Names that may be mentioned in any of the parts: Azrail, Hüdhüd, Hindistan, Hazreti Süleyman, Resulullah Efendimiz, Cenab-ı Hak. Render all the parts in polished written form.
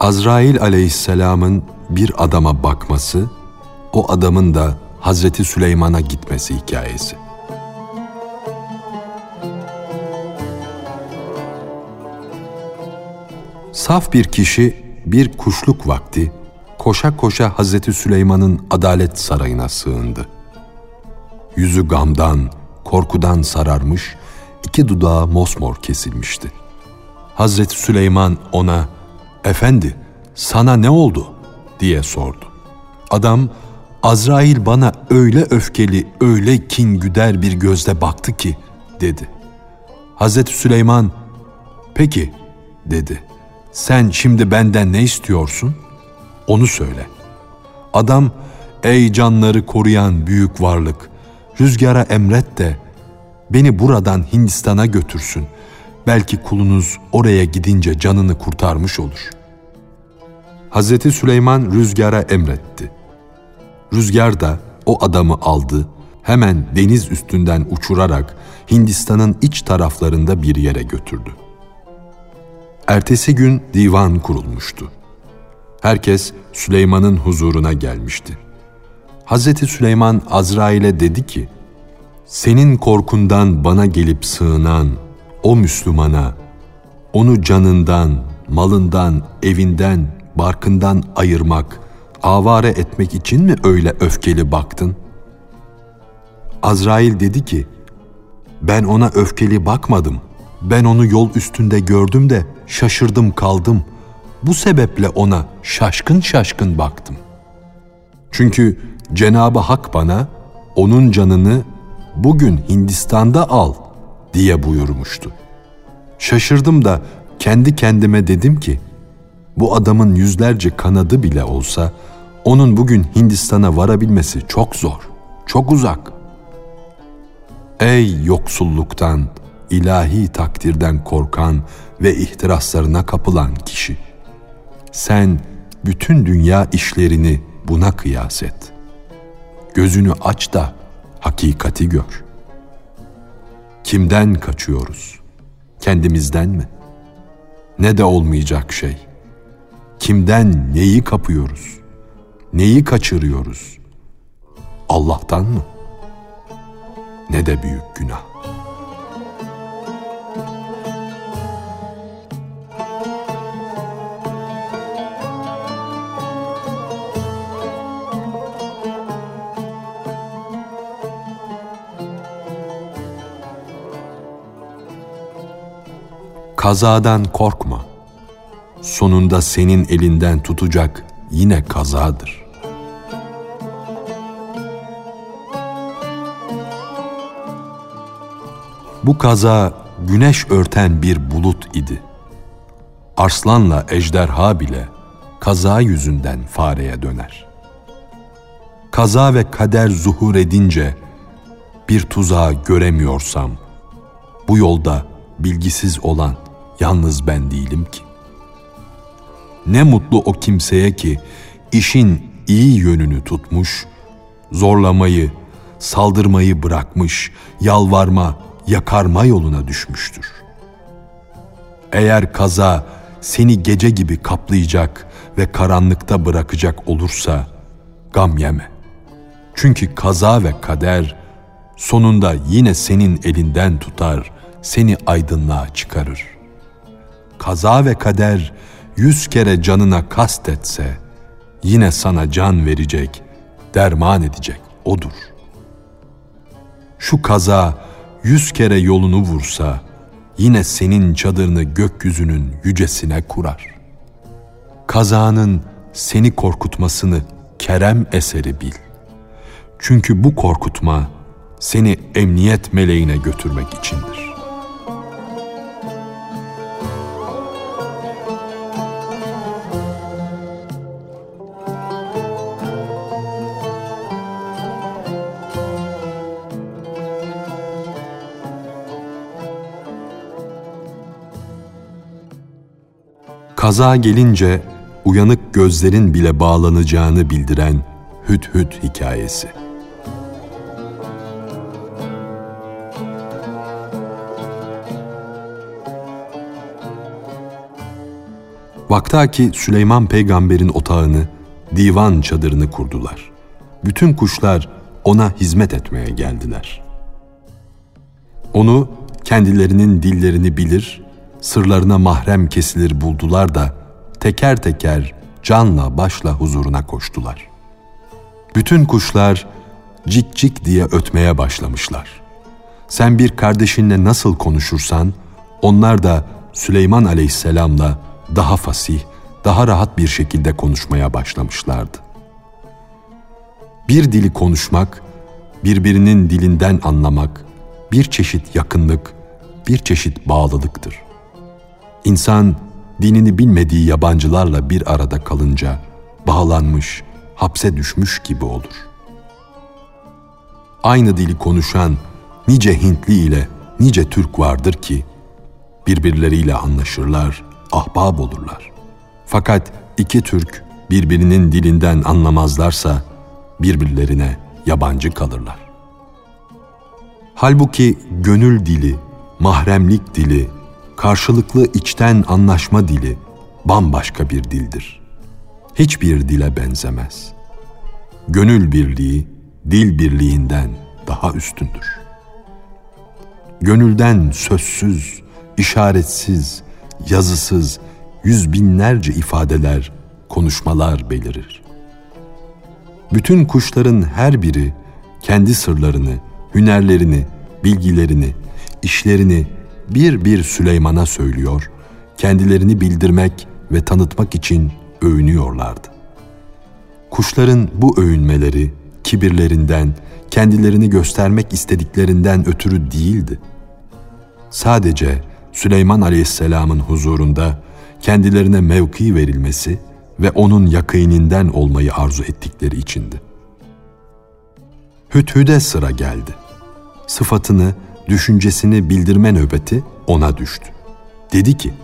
Azrail aleyhisselamın bir adama bakması, o adamın da Hazreti Süleyman'a gitmesi hikayesi. Saf bir kişi bir kuşluk vakti koşa koşa Hazreti Süleyman'ın adalet sarayına sığındı. Yüzü gamdan, korkudan sararmış, iki dudağı mosmor kesilmişti. Hazreti Süleyman ona, "Efendi, sana ne oldu?" diye sordu. Adam, "Azrail bana öyle öfkeli, öyle kin güder bir gözle baktı ki," dedi. Hazreti Süleyman, "Peki," dedi. "Sen şimdi benden ne istiyorsun? Onu söyle." Adam, "Ey canları koruyan büyük varlık, rüzgara emret de beni buradan Hindistan'a götürsün. Belki kulunuz oraya gidince canını kurtarmış olur." Hazreti Süleyman rüzgara emretti. Rüzgar da o adamı aldı, hemen deniz üstünden uçurarak Hindistan'ın iç taraflarında bir yere götürdü. Ertesi gün divan kurulmuştu. Herkes Süleyman'ın huzuruna gelmişti. Hazreti Süleyman Azrail'e dedi ki, "Senin korkundan bana gelip sığınan o Müslümana, onu canından, malından, evinden, barkından ayırmak, avare etmek için mi öyle öfkeli baktın?" Azrail dedi ki, "Ben ona öfkeli bakmadım. Ben onu yol üstünde gördüm de şaşırdım kaldım. Bu sebeple ona şaşkın şaşkın baktım. Çünkü Cenab-ı Hak bana onun canını bugün Hindistan'da al diye buyurmuştu. Şaşırdım da kendi kendime dedim ki, bu adamın yüzlerce kanadı bile olsa onun bugün Hindistan'a varabilmesi çok zor, çok uzak. Ey yoksulluktan, ilahi takdirden korkan ve ihtiraslarına kapılan kişi, sen bütün dünya işlerini buna kıyas et. Gözünü aç da hakikati gör. Kimden kaçıyoruz? Kendimizden mi? Ne de olmayacak şey. Kimden neyi kapıyoruz? Neyi kaçırıyoruz? Allah'tan mı? Ne de büyük günah." Kazadan korkma. Sonunda senin elinden tutacak yine kazadır. Bu kaza güneş örten bir bulut idi. Arslanla ejderha bile kaza yüzünden fareye döner. Kaza ve kader zuhur edince bir tuzağı göremiyorsam, bu yolda bilgisiz olan yalnız ben değilim ki. Ne mutlu o kimseye ki işin iyi yönünü tutmuş, zorlamayı, saldırmayı bırakmış, yalvarma, yakarma yoluna düşmüştür. Eğer kaza seni gece gibi kaplayacak ve karanlıkta bırakacak olursa gam yeme. Çünkü kaza ve kader sonunda yine senin elinden tutar, seni aydınlığa çıkarır. Kaza ve kader 100 kere canına kastetse, yine sana can verecek, derman edecek odur. Şu kaza 100 kere yolunu vursa, yine senin çadırını gökyüzünün yücesine kurar. Kazanın seni korkutmasını kerem eseri bil. Çünkü bu korkutma seni emniyet meleğine götürmek içindir. Kaza gelince uyanık gözlerin bile bağlanacağını bildiren Hüdhüd hikayesi. Vaktaki Süleyman peygamberin otağını, divan çadırını kurdular. Bütün kuşlar ona hizmet etmeye geldiler. Onu kendilerinin dillerini bilir, sırlarına mahrem kesilir buldular da teker teker canla başla huzuruna koştular. Bütün kuşlar cik cik diye ötmeye başlamışlar. Sen bir kardeşinle nasıl konuşursan, onlar da Süleyman aleyhisselamla daha fasih, daha rahat bir şekilde konuşmaya başlamışlardı. Bir dili konuşmak, birbirinin dilinden anlamak, bir çeşit yakınlık, bir çeşit bağlılıktır. İnsan, dinini bilmediği yabancılarla bir arada kalınca bağlanmış, hapse düşmüş gibi olur. Aynı dili konuşan nice Hintli ile nice Türk vardır ki, birbirleriyle anlaşırlar, ahbap olurlar. Fakat iki Türk birbirinin dilinden anlamazlarsa, birbirlerine yabancı kalırlar. Halbuki gönül dili, mahremlik dili, karşılıklı içten anlaşma dili bambaşka bir dildir. Hiçbir dile benzemez. Gönül birliği, dil birliğinden daha üstündür. Gönülden sözsüz, işaretsiz, yazısız, yüz binlerce ifadeler, konuşmalar belirir. Bütün kuşların her biri kendi sırlarını, hünerlerini, bilgilerini, işlerini bir Süleyman'a söylüyor, kendilerini bildirmek ve tanıtmak için övünüyorlardı. Kuşların bu övünmeleri kibirlerinden, kendilerini göstermek istediklerinden ötürü değildi. Sadece Süleyman Aleyhisselam'ın huzurunda kendilerine mevki verilmesi ve onun yakîninden olmayı arzu ettikleri içindi. Hüdhüde sıra geldi. Sıfatını, düşüncesini bildirme nöbeti ona düştü. Dedi ki,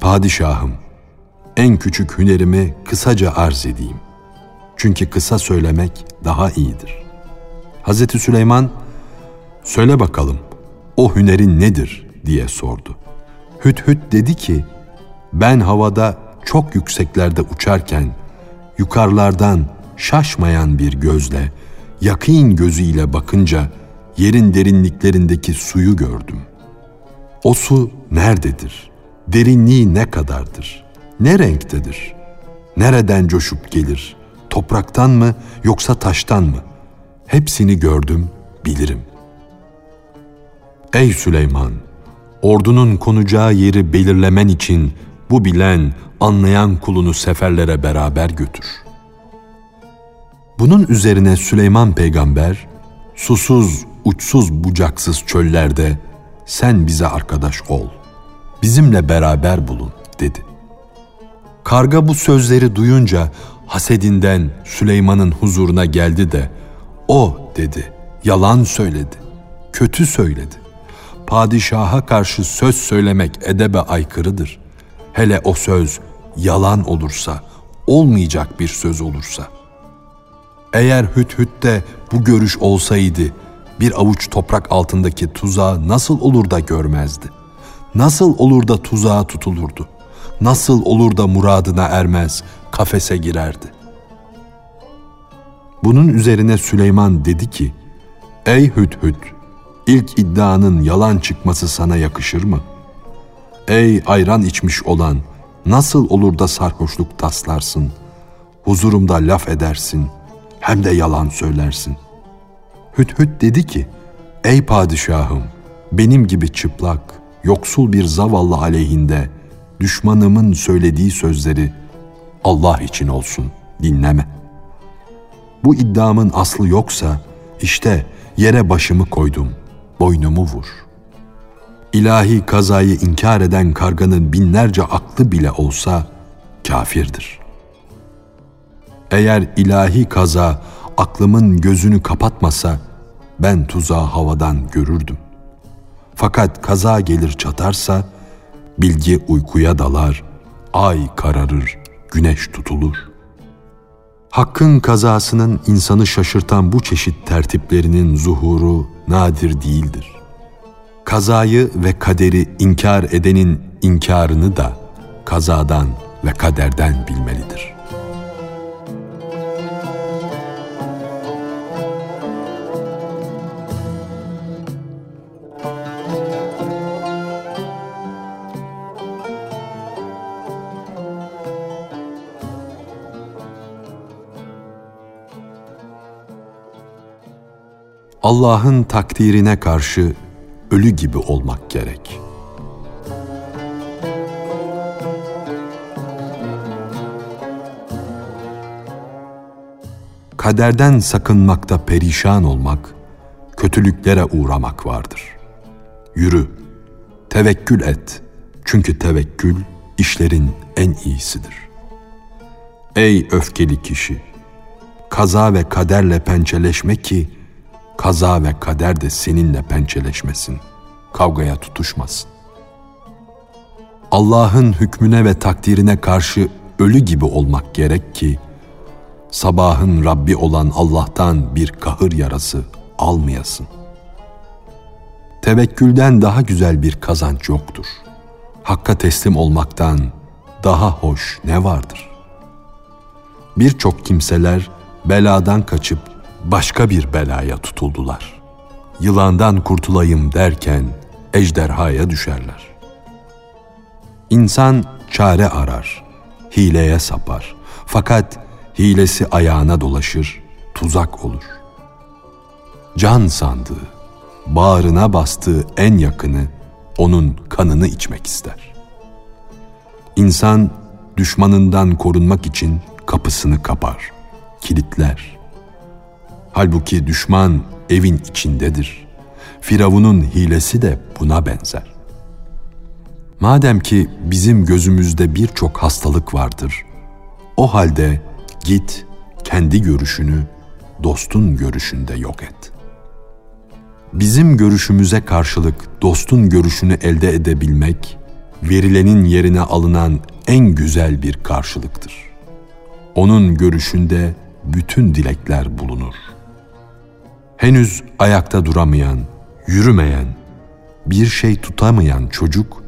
"Padişahım, en küçük hünerimi kısaca arz edeyim. Çünkü kısa söylemek daha iyidir." Hazreti Süleyman, "Söyle bakalım, o hünerin nedir?" diye sordu. Hüdhüd dedi ki, "Ben havada çok yükseklerde uçarken, yukarılardan şaşmayan bir gözle, yakîn gözüyle bakınca yerin derinliklerindeki suyu gördüm. O su nerededir? Derinliği ne kadardır? Ne renktedir? Nereden coşup gelir? Topraktan mı yoksa taştan mı? Hepsini gördüm, bilirim." "Ey Süleyman, ordunun konacağı yeri belirlemen için bu bilen, anlayan kulunu seferlere beraber götür." Bunun üzerine Süleyman peygamber, "Susuz, uçsuz, bucaksız çöllerde sen bize arkadaş ol, bizimle beraber bulun," dedi. Karga bu sözleri duyunca hasedinden Süleyman'ın huzuruna geldi de, "O," dedi, "yalan söyledi, kötü söyledi. Padişaha karşı söz söylemek edebe aykırıdır. Hele o söz yalan olursa, olmayacak bir söz olursa. Eğer Hüdhüd'de bu görüş olsaydı, bir avuç toprak altındaki tuzağı nasıl olur da görmezdi? Nasıl olur da tuzağa tutulurdu? Nasıl olur da muradına ermez, kafese girerdi?" Bunun üzerine Süleyman dedi ki, "Ey Hüdhüd, ilk iddianın yalan çıkması sana yakışır mı? Ey ayran içmiş olan, nasıl olur da sarhoşluk taslarsın, huzurumda laf edersin, hem de yalan söylersin?" Hüdhüd dedi ki, "Ey padişahım, benim gibi çıplak, yoksul bir zavallı aleyhinde düşmanımın söylediği sözleri Allah için olsun dinleme. Bu iddiamın aslı yoksa, işte yere başımı koydum, boynumu vur. İlahi kazayı inkar eden karganın binlerce aklı bile olsa kafirdir. Eğer ilahi kaza aklımın gözünü kapatmasa, ben tuzağı havadan görürdüm. Fakat kaza gelir çatarsa, bilgi uykuya dalar, ay kararır, güneş tutulur." Hakkın kazasının insanı şaşırtan bu çeşit tertiplerinin zuhuru nadir değildir. Kazayı ve kaderi inkar edenin inkarını da kazadan ve kaderden bilmelidir. Allah'ın takdirine karşı ölü gibi olmak gerek. Kaderden sakınmakta perişan olmak, kötülüklere uğramak vardır. Yürü, tevekkül et. Çünkü tevekkül işlerin en iyisidir. Ey öfkeli kişi! Kaza ve kaderle pençeleşme ki, kaza ve kader de seninle pençeleşmesin, kavgaya tutuşmasın. Allah'ın hükmüne ve takdirine karşı ölü gibi olmak gerek ki, sabahın Rabbi olan Allah'tan bir kahır yarası almayasın. Tevekkülden daha güzel bir kazanç yoktur. Hakka teslim olmaktan daha hoş ne vardır? Birçok kimseler beladan kaçıp başka bir belaya tutuldular. Yılandan kurtulayım derken ejderhaya düşerler. İnsan çare arar, hileye sapar. Fakat hilesi ayağına dolaşır, tuzak olur. Can sandığı, bağrına bastığı en yakını, onun kanını içmek ister. İnsan düşmanından korunmak için kapısını kapar, kilitler. Halbuki düşman evin içindedir. Firavun'un hilesi de buna benzer. Madem ki bizim gözümüzde birçok hastalık vardır, o halde git kendi görüşünü dostun görüşünde yok et. Bizim görüşümüze karşılık dostun görüşünü elde edebilmek, verilenin yerine alınan en güzel bir karşılıktır. Onun görüşünde bütün dilekler bulunur. Henüz ayakta duramayan, yürümeyen, bir şey tutamayan çocuk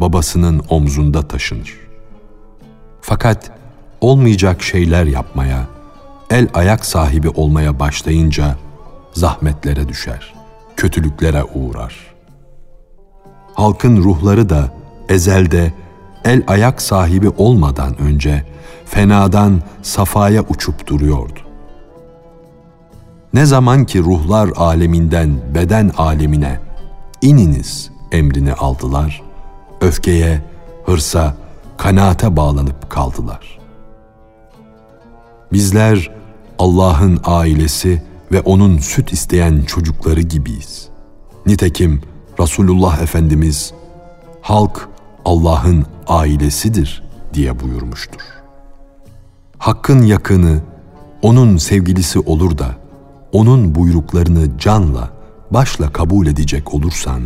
babasının omzunda taşınır. Fakat olmayacak şeyler yapmaya, el ayak sahibi olmaya başlayınca zahmetlere düşer, kötülüklere uğrar. Halkın ruhları da ezelde el ayak sahibi olmadan önce fenadan safaya uçup duruyordu. Ne zaman ki ruhlar aleminden beden alemine ininiz emrini aldılar, öfkeye, hırsa, kanaate bağlanıp kaldılar. Bizler Allah'ın ailesi ve onun süt isteyen çocukları gibiyiz. Nitekim Resulullah Efendimiz, halk Allah'ın ailesidir diye buyurmuştur. Hakkın yakını, onun sevgilisi olur da, onun buyruklarını canla, başla kabul edecek olursan,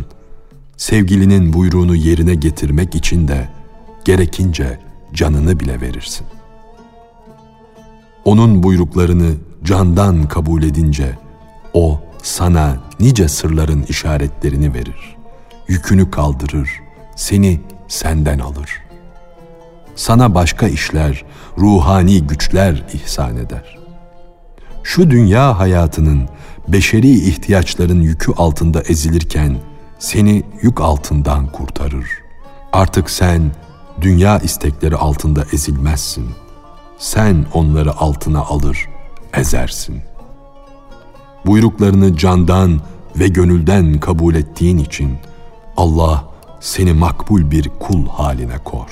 sevgilinin buyruğunu yerine getirmek için de gerekince canını bile verirsin. Onun buyruklarını candan kabul edince, o sana nice sırların işaretlerini verir, yükünü kaldırır, seni senden alır. Sana başka işler, ruhani güçler ihsan eder. Şu dünya hayatının, beşeri ihtiyaçların yükü altında ezilirken seni yük altından kurtarır. Artık sen dünya istekleri altında ezilmezsin. Sen onları altına alır, ezersin. Buyruklarını candan ve gönülden kabul ettiğin için Allah seni makbul bir kul haline kor.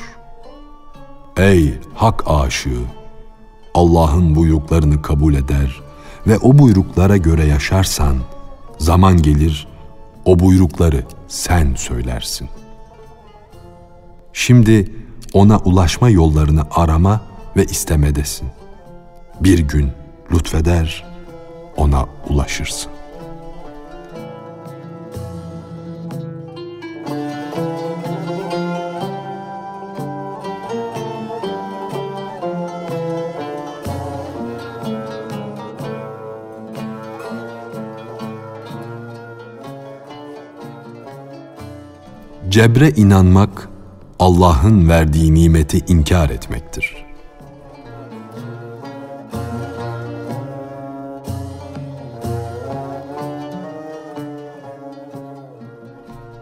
Ey hak aşığı! Allah'ın buyruklarını kabul eder ve o buyruklara göre yaşarsan, zaman gelir o buyrukları sen söylersin. Şimdi ona ulaşma yollarını arama ve istemedesin. Bir gün lütfeder, ona ulaşırsın. Cebre inanmak, Allah'ın verdiği nimeti inkar etmektir.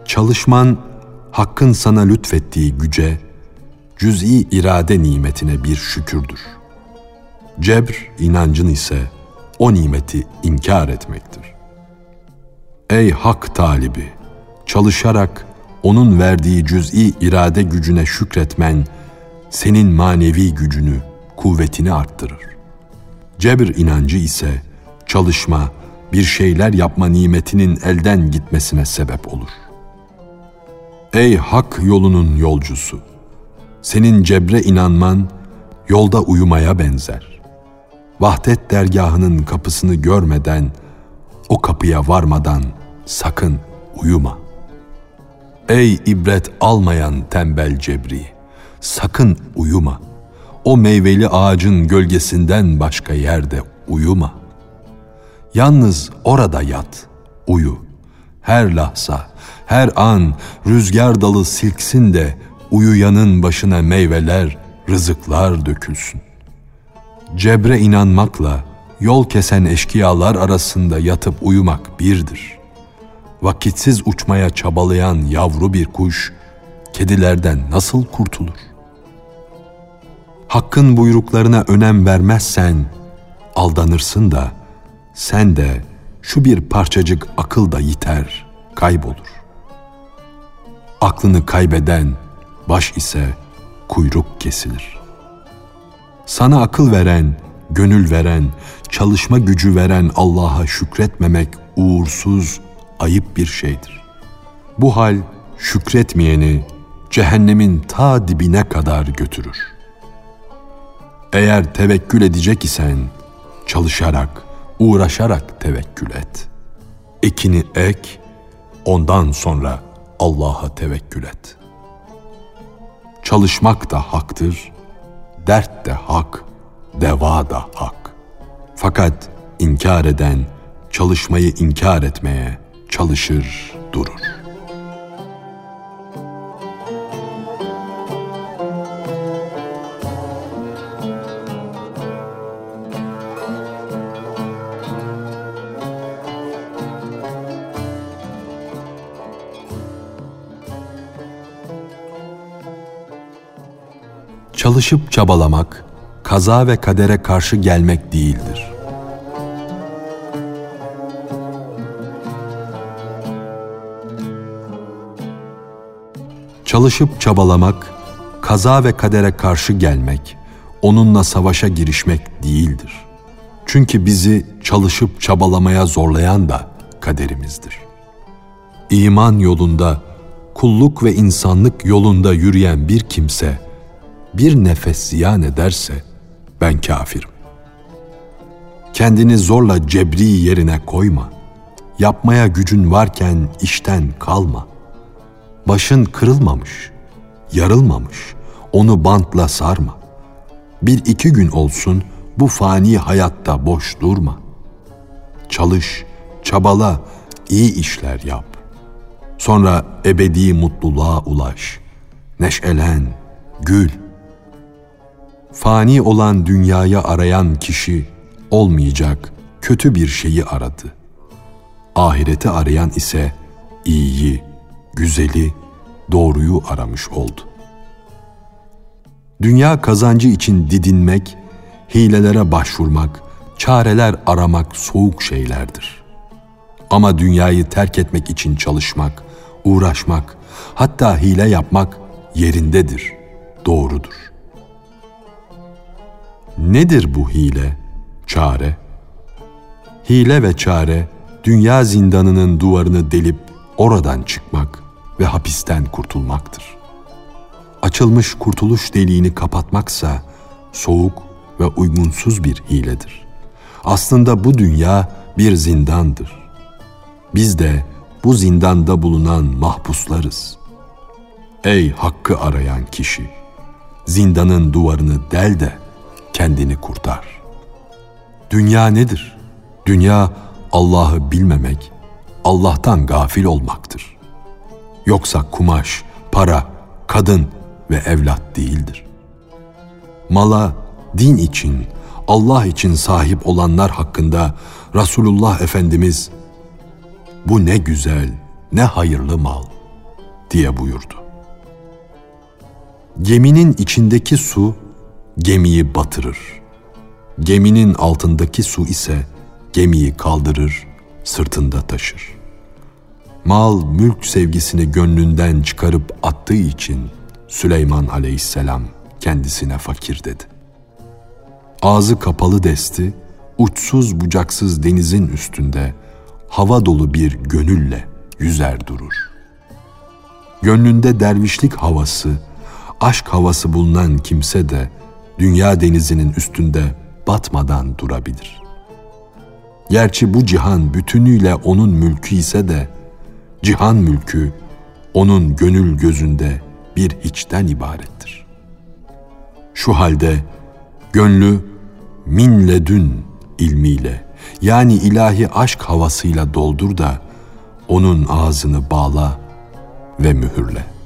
Çalışman, Hakk'ın sana lütfettiği güce, cüz'i irade nimetine bir şükürdür. Cebr, inancın ise o nimeti inkar etmektir. Ey Hak talibi! Çalışarak O'nun verdiği cüz'i irade gücüne şükretmen, senin manevi gücünü, kuvvetini arttırır. Cebr inancı ise çalışma, bir şeyler yapma nimetinin elden gitmesine sebep olur. Ey Hak yolunun yolcusu! Senin cebre inanman, yolda uyumaya benzer. Vahdet dergahının kapısını görmeden, o kapıya varmadan sakın uyuma. Ey ibret almayan tembel cebri! Sakın uyuma. O meyveli ağacın gölgesinden başka yerde uyuma. Yalnız orada yat, uyu. Her lahza, her an rüzgar dalı silksin de uyuyanın başına meyveler, rızıklar dökülsün. Cebre inanmakla yol kesen eşkıyalar arasında yatıp uyumak birdir. Vakitsiz uçmaya çabalayan yavru bir kuş, kedilerden nasıl kurtulur? Hakk'ın buyruklarına önem vermezsen, aldanırsın da, sen de şu bir parçacık akıl da yiter, kaybolur. Aklını kaybeden, baş ise kuyruk kesilir. Sana akıl veren, gönül veren, çalışma gücü veren Allah'a şükretmemek uğursuz, ayıp bir şeydir. Bu hal şükretmeyeni cehennemin ta dibine kadar götürür. Eğer tevekkül edecek isen çalışarak, uğraşarak tevekkül et. Ekini ek, ondan sonra Allah'a tevekkül et. Çalışmak da haktır, dert de hak, deva da hak. Fakat inkar eden çalışmayı inkar etmeye çalışır durur. Çalışıp çabalamak, kaza ve kadere karşı gelmek değildir. Çalışıp çabalamak, kaza ve kadere karşı gelmek, onunla savaşa girişmek değildir. Çünkü bizi çalışıp çabalamaya zorlayan da kaderimizdir. İman yolunda, kulluk ve insanlık yolunda yürüyen bir kimse, bir nefes ziyan ederse ben kafirim. Kendini zorla cebri yerine koyma. Yapmaya gücün varken işten kalma. Başın kırılmamış, yarılmamış, onu bantla sarma. Bir iki gün olsun bu fani hayatta boş durma. Çalış, çabala, iyi işler yap. Sonra ebedi mutluluğa ulaş. Neşelen, gül. Fani olan dünyaya arayan kişi olmayacak kötü bir şeyi aradı. Ahireti arayan ise iyiyi, güzeli, doğruyu aramış oldu. Dünya kazancı için didinmek, hilelere başvurmak, çareler aramak soğuk şeylerdir. Ama dünyayı terk etmek için çalışmak, uğraşmak, hatta hile yapmak yerindedir, doğrudur. Nedir bu hile, çare? Hile ve çare, dünya zindanının duvarını delip oradan çıkmak ve hapisten kurtulmaktır. Açılmış kurtuluş deliğini kapatmaksa soğuk ve uygunsuz bir hiledir. Aslında bu dünya bir zindandır. Biz de bu zindanda bulunan mahpuslarız. Ey Hakk'ı arayan kişi! Zindanın duvarını del de kendini kurtar. Dünya nedir? Dünya Allah'ı bilmemek, Allah'tan gafil olmaktır. Yoksa kumaş, para, kadın, ve evlat değildir. Mala, din için, Allah için sahip olanlar hakkında Resulullah Efendimiz, "Bu ne güzel, ne hayırlı mal" diye buyurdu. Geminin içindeki su gemiyi batırır. Geminin altındaki su ise gemiyi kaldırır, sırtında taşır. Mal, mülk sevgisini gönlünden çıkarıp attığı için Süleyman aleyhisselam kendisine fakir dedi. Ağzı kapalı desti, uçsuz bucaksız denizin üstünde hava dolu bir gönülle yüzer durur. Gönlünde dervişlik havası, aşk havası bulunan kimse de dünya denizinin üstünde batmadan durabilir. Gerçi bu cihan bütünüyle onun mülkü ise de cihan mülkü onun gönül gözünde bir hiçten ibarettir. Şu halde gönlü min ledün ilmiyle, yani ilahi aşk havasıyla doldur da onun ağzını bağla ve mühürle.